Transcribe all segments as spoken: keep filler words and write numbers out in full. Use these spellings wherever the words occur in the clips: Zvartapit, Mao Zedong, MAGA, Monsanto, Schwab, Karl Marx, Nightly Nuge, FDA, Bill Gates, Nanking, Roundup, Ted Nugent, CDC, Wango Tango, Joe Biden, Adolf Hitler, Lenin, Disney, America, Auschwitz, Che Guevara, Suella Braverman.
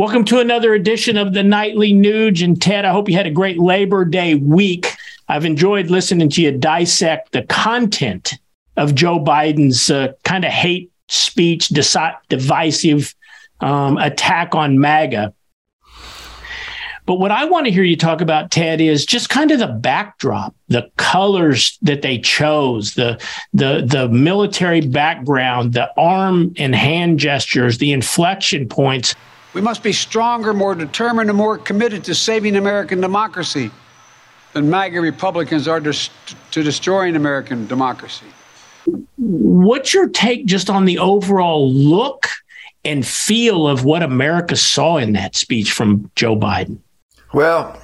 Welcome to another edition of the Nightly Nuge. And Ted, I hope you had a great Labor Day week. I've enjoyed listening to you dissect the content of Joe Biden's uh, kind of hate speech, deci- divisive um, attack on MAGA. But what I want to hear you talk about, Ted, is just kind of the backdrop, the colors that they chose, the the the military background, the arm and hand gestures, the inflection points. We must be stronger, more determined, and more committed to saving American democracy than MAGA Republicans are to, to destroying American democracy. What's your take just on the overall look and feel of what America saw in that speech from Joe Biden? Well,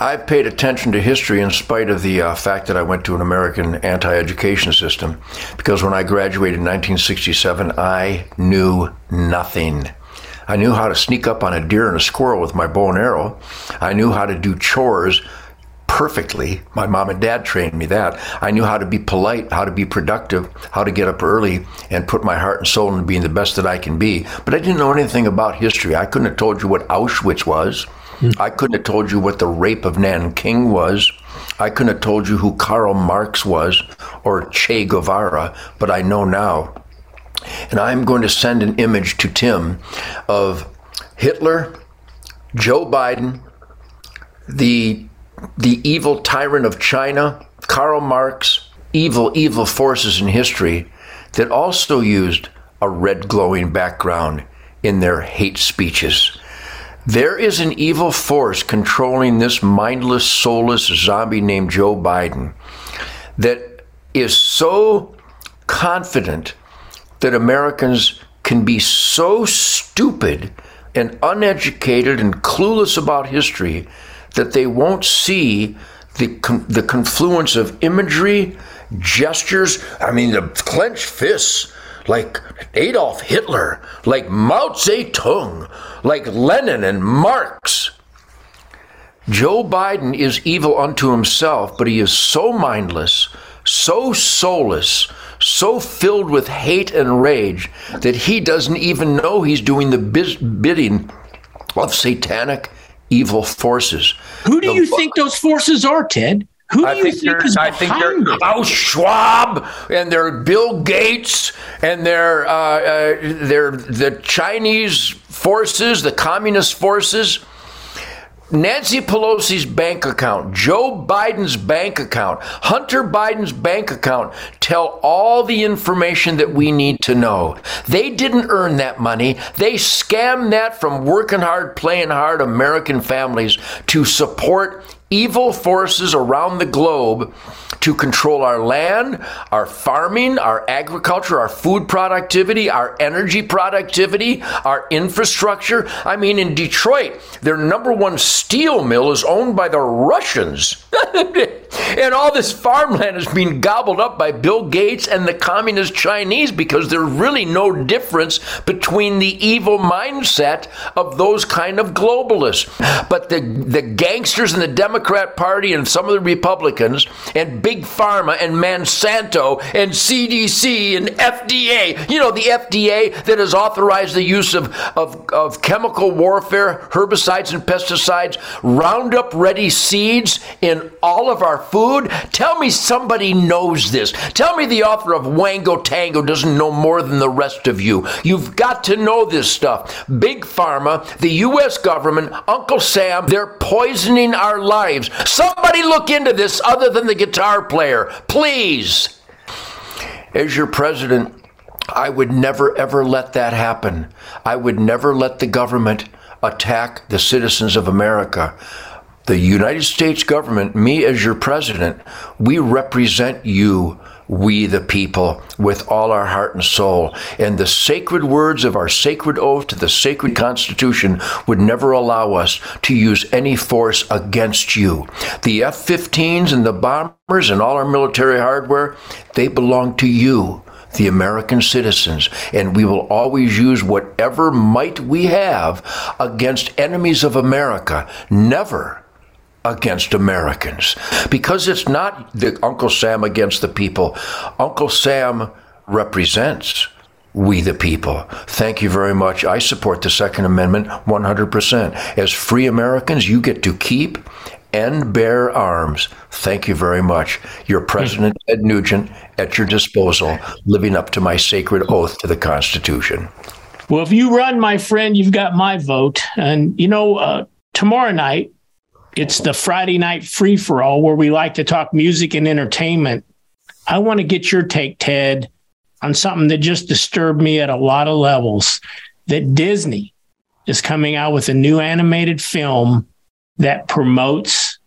I've paid attention to history in spite of the uh, fact that I went to an American anti-education system, because when I graduated in nineteen sixty-seven, I knew nothing. I knew how to sneak up on a deer and a squirrel with my bow and arrow. I knew how to do chores perfectly. My mom and dad trained me that. I knew how to be polite, how to be productive, how to get up early and put my heart and soul into being the best that I can be. But I didn't know anything about history. I couldn't have told you what Auschwitz was. Mm. I couldn't have told you what the rape of Nanking was. I couldn't have told you who Karl Marx was or Che Guevara, but I know now. And I'm going to send an image to Tim of Hitler, Joe Biden, the the evil tyrant of China, Karl Marx, evil, evil forces in history that also used a red glowing background in their hate speeches. There is an evil force controlling this mindless, soulless zombie named Joe Biden that is so confident that Americans can be so stupid and uneducated and clueless about history that they won't see the the confluence of imagery, gestures. I mean, the clenched fists, like Adolf Hitler, like Mao Zedong, like Lenin and Marx. Joe Biden is evil unto himself, but he is so mindless, so soulless, so filled with hate and rage that he doesn't even know he's doing the biz- bidding of satanic evil forces. Who do the, you think those forces are, Ted? Who do I you think, think is behind I think they're it? Oh, Schwab, and they're Bill Gates, and they're, uh, uh, they're the Chinese forces, the communist forces. Nancy Pelosi's bank account, Joe Biden's bank account, Hunter Biden's bank account tell all the information that we need to know. They didn't earn that money. They scammed that from working hard, playing hard American families to support evil forces around the globe to control our land, our farming, our agriculture, our food productivity, our energy productivity, our infrastructure. I mean, in Detroit, their number one steel mill is owned by the Russians. And all this farmland is being gobbled up by Bill Gates and the communist Chinese, because there's really no difference between the evil mindset of those kind of globalists. But the, the gangsters in the Democrat Party and some of the Republicans and Big Pharma and Monsanto and C D C and F D A, you know, the F D A that has authorized the use of, of, of chemical warfare, herbicides and pesticides, Roundup ready seeds in all of our food. Tell me somebody knows this. Tell me the author of Wango Tango doesn't know more than the rest of you. You've got to know this stuff. Big Pharma, the U S government, Uncle Sam, they're poisoning our lives. Somebody look into this other than the guitar player, please. As your president, I would never, ever let that happen. I would never let the government attack the citizens of America. The United States government, me as your president, we represent you, we the people, with all our heart and soul. And the sacred words of our sacred oath to the sacred Constitution would never allow us to use any force against you. The F fifteens and the bombers and all our military hardware, they belong to you, the American citizens, and we will always use whatever might we have against enemies of America. Never against Americans, because it's not the Uncle Sam against the people. Uncle Sam represents we the people. Thank you very much. I support the Second Amendment one hundred percent. As free Americans, you get to keep and bear arms. Thank you very much. Your President, Ted Nugent, at your disposal, living up to my sacred oath to the Constitution. Well, if you run, my friend, you've got my vote. And, you know, uh, tomorrow night, it's the Friday night free-for-all where we like to talk music and entertainment. I want to get your take, Ted, on something that just disturbed me at a lot of levels, that Disney is coming out with a new animated film that promotes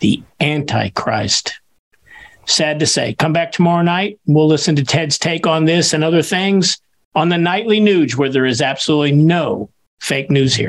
the Antichrist. Sad to say. Come back tomorrow night. We'll listen to Ted's take on this and other things on the Nightly Nuge, where there is absolutely no fake news here.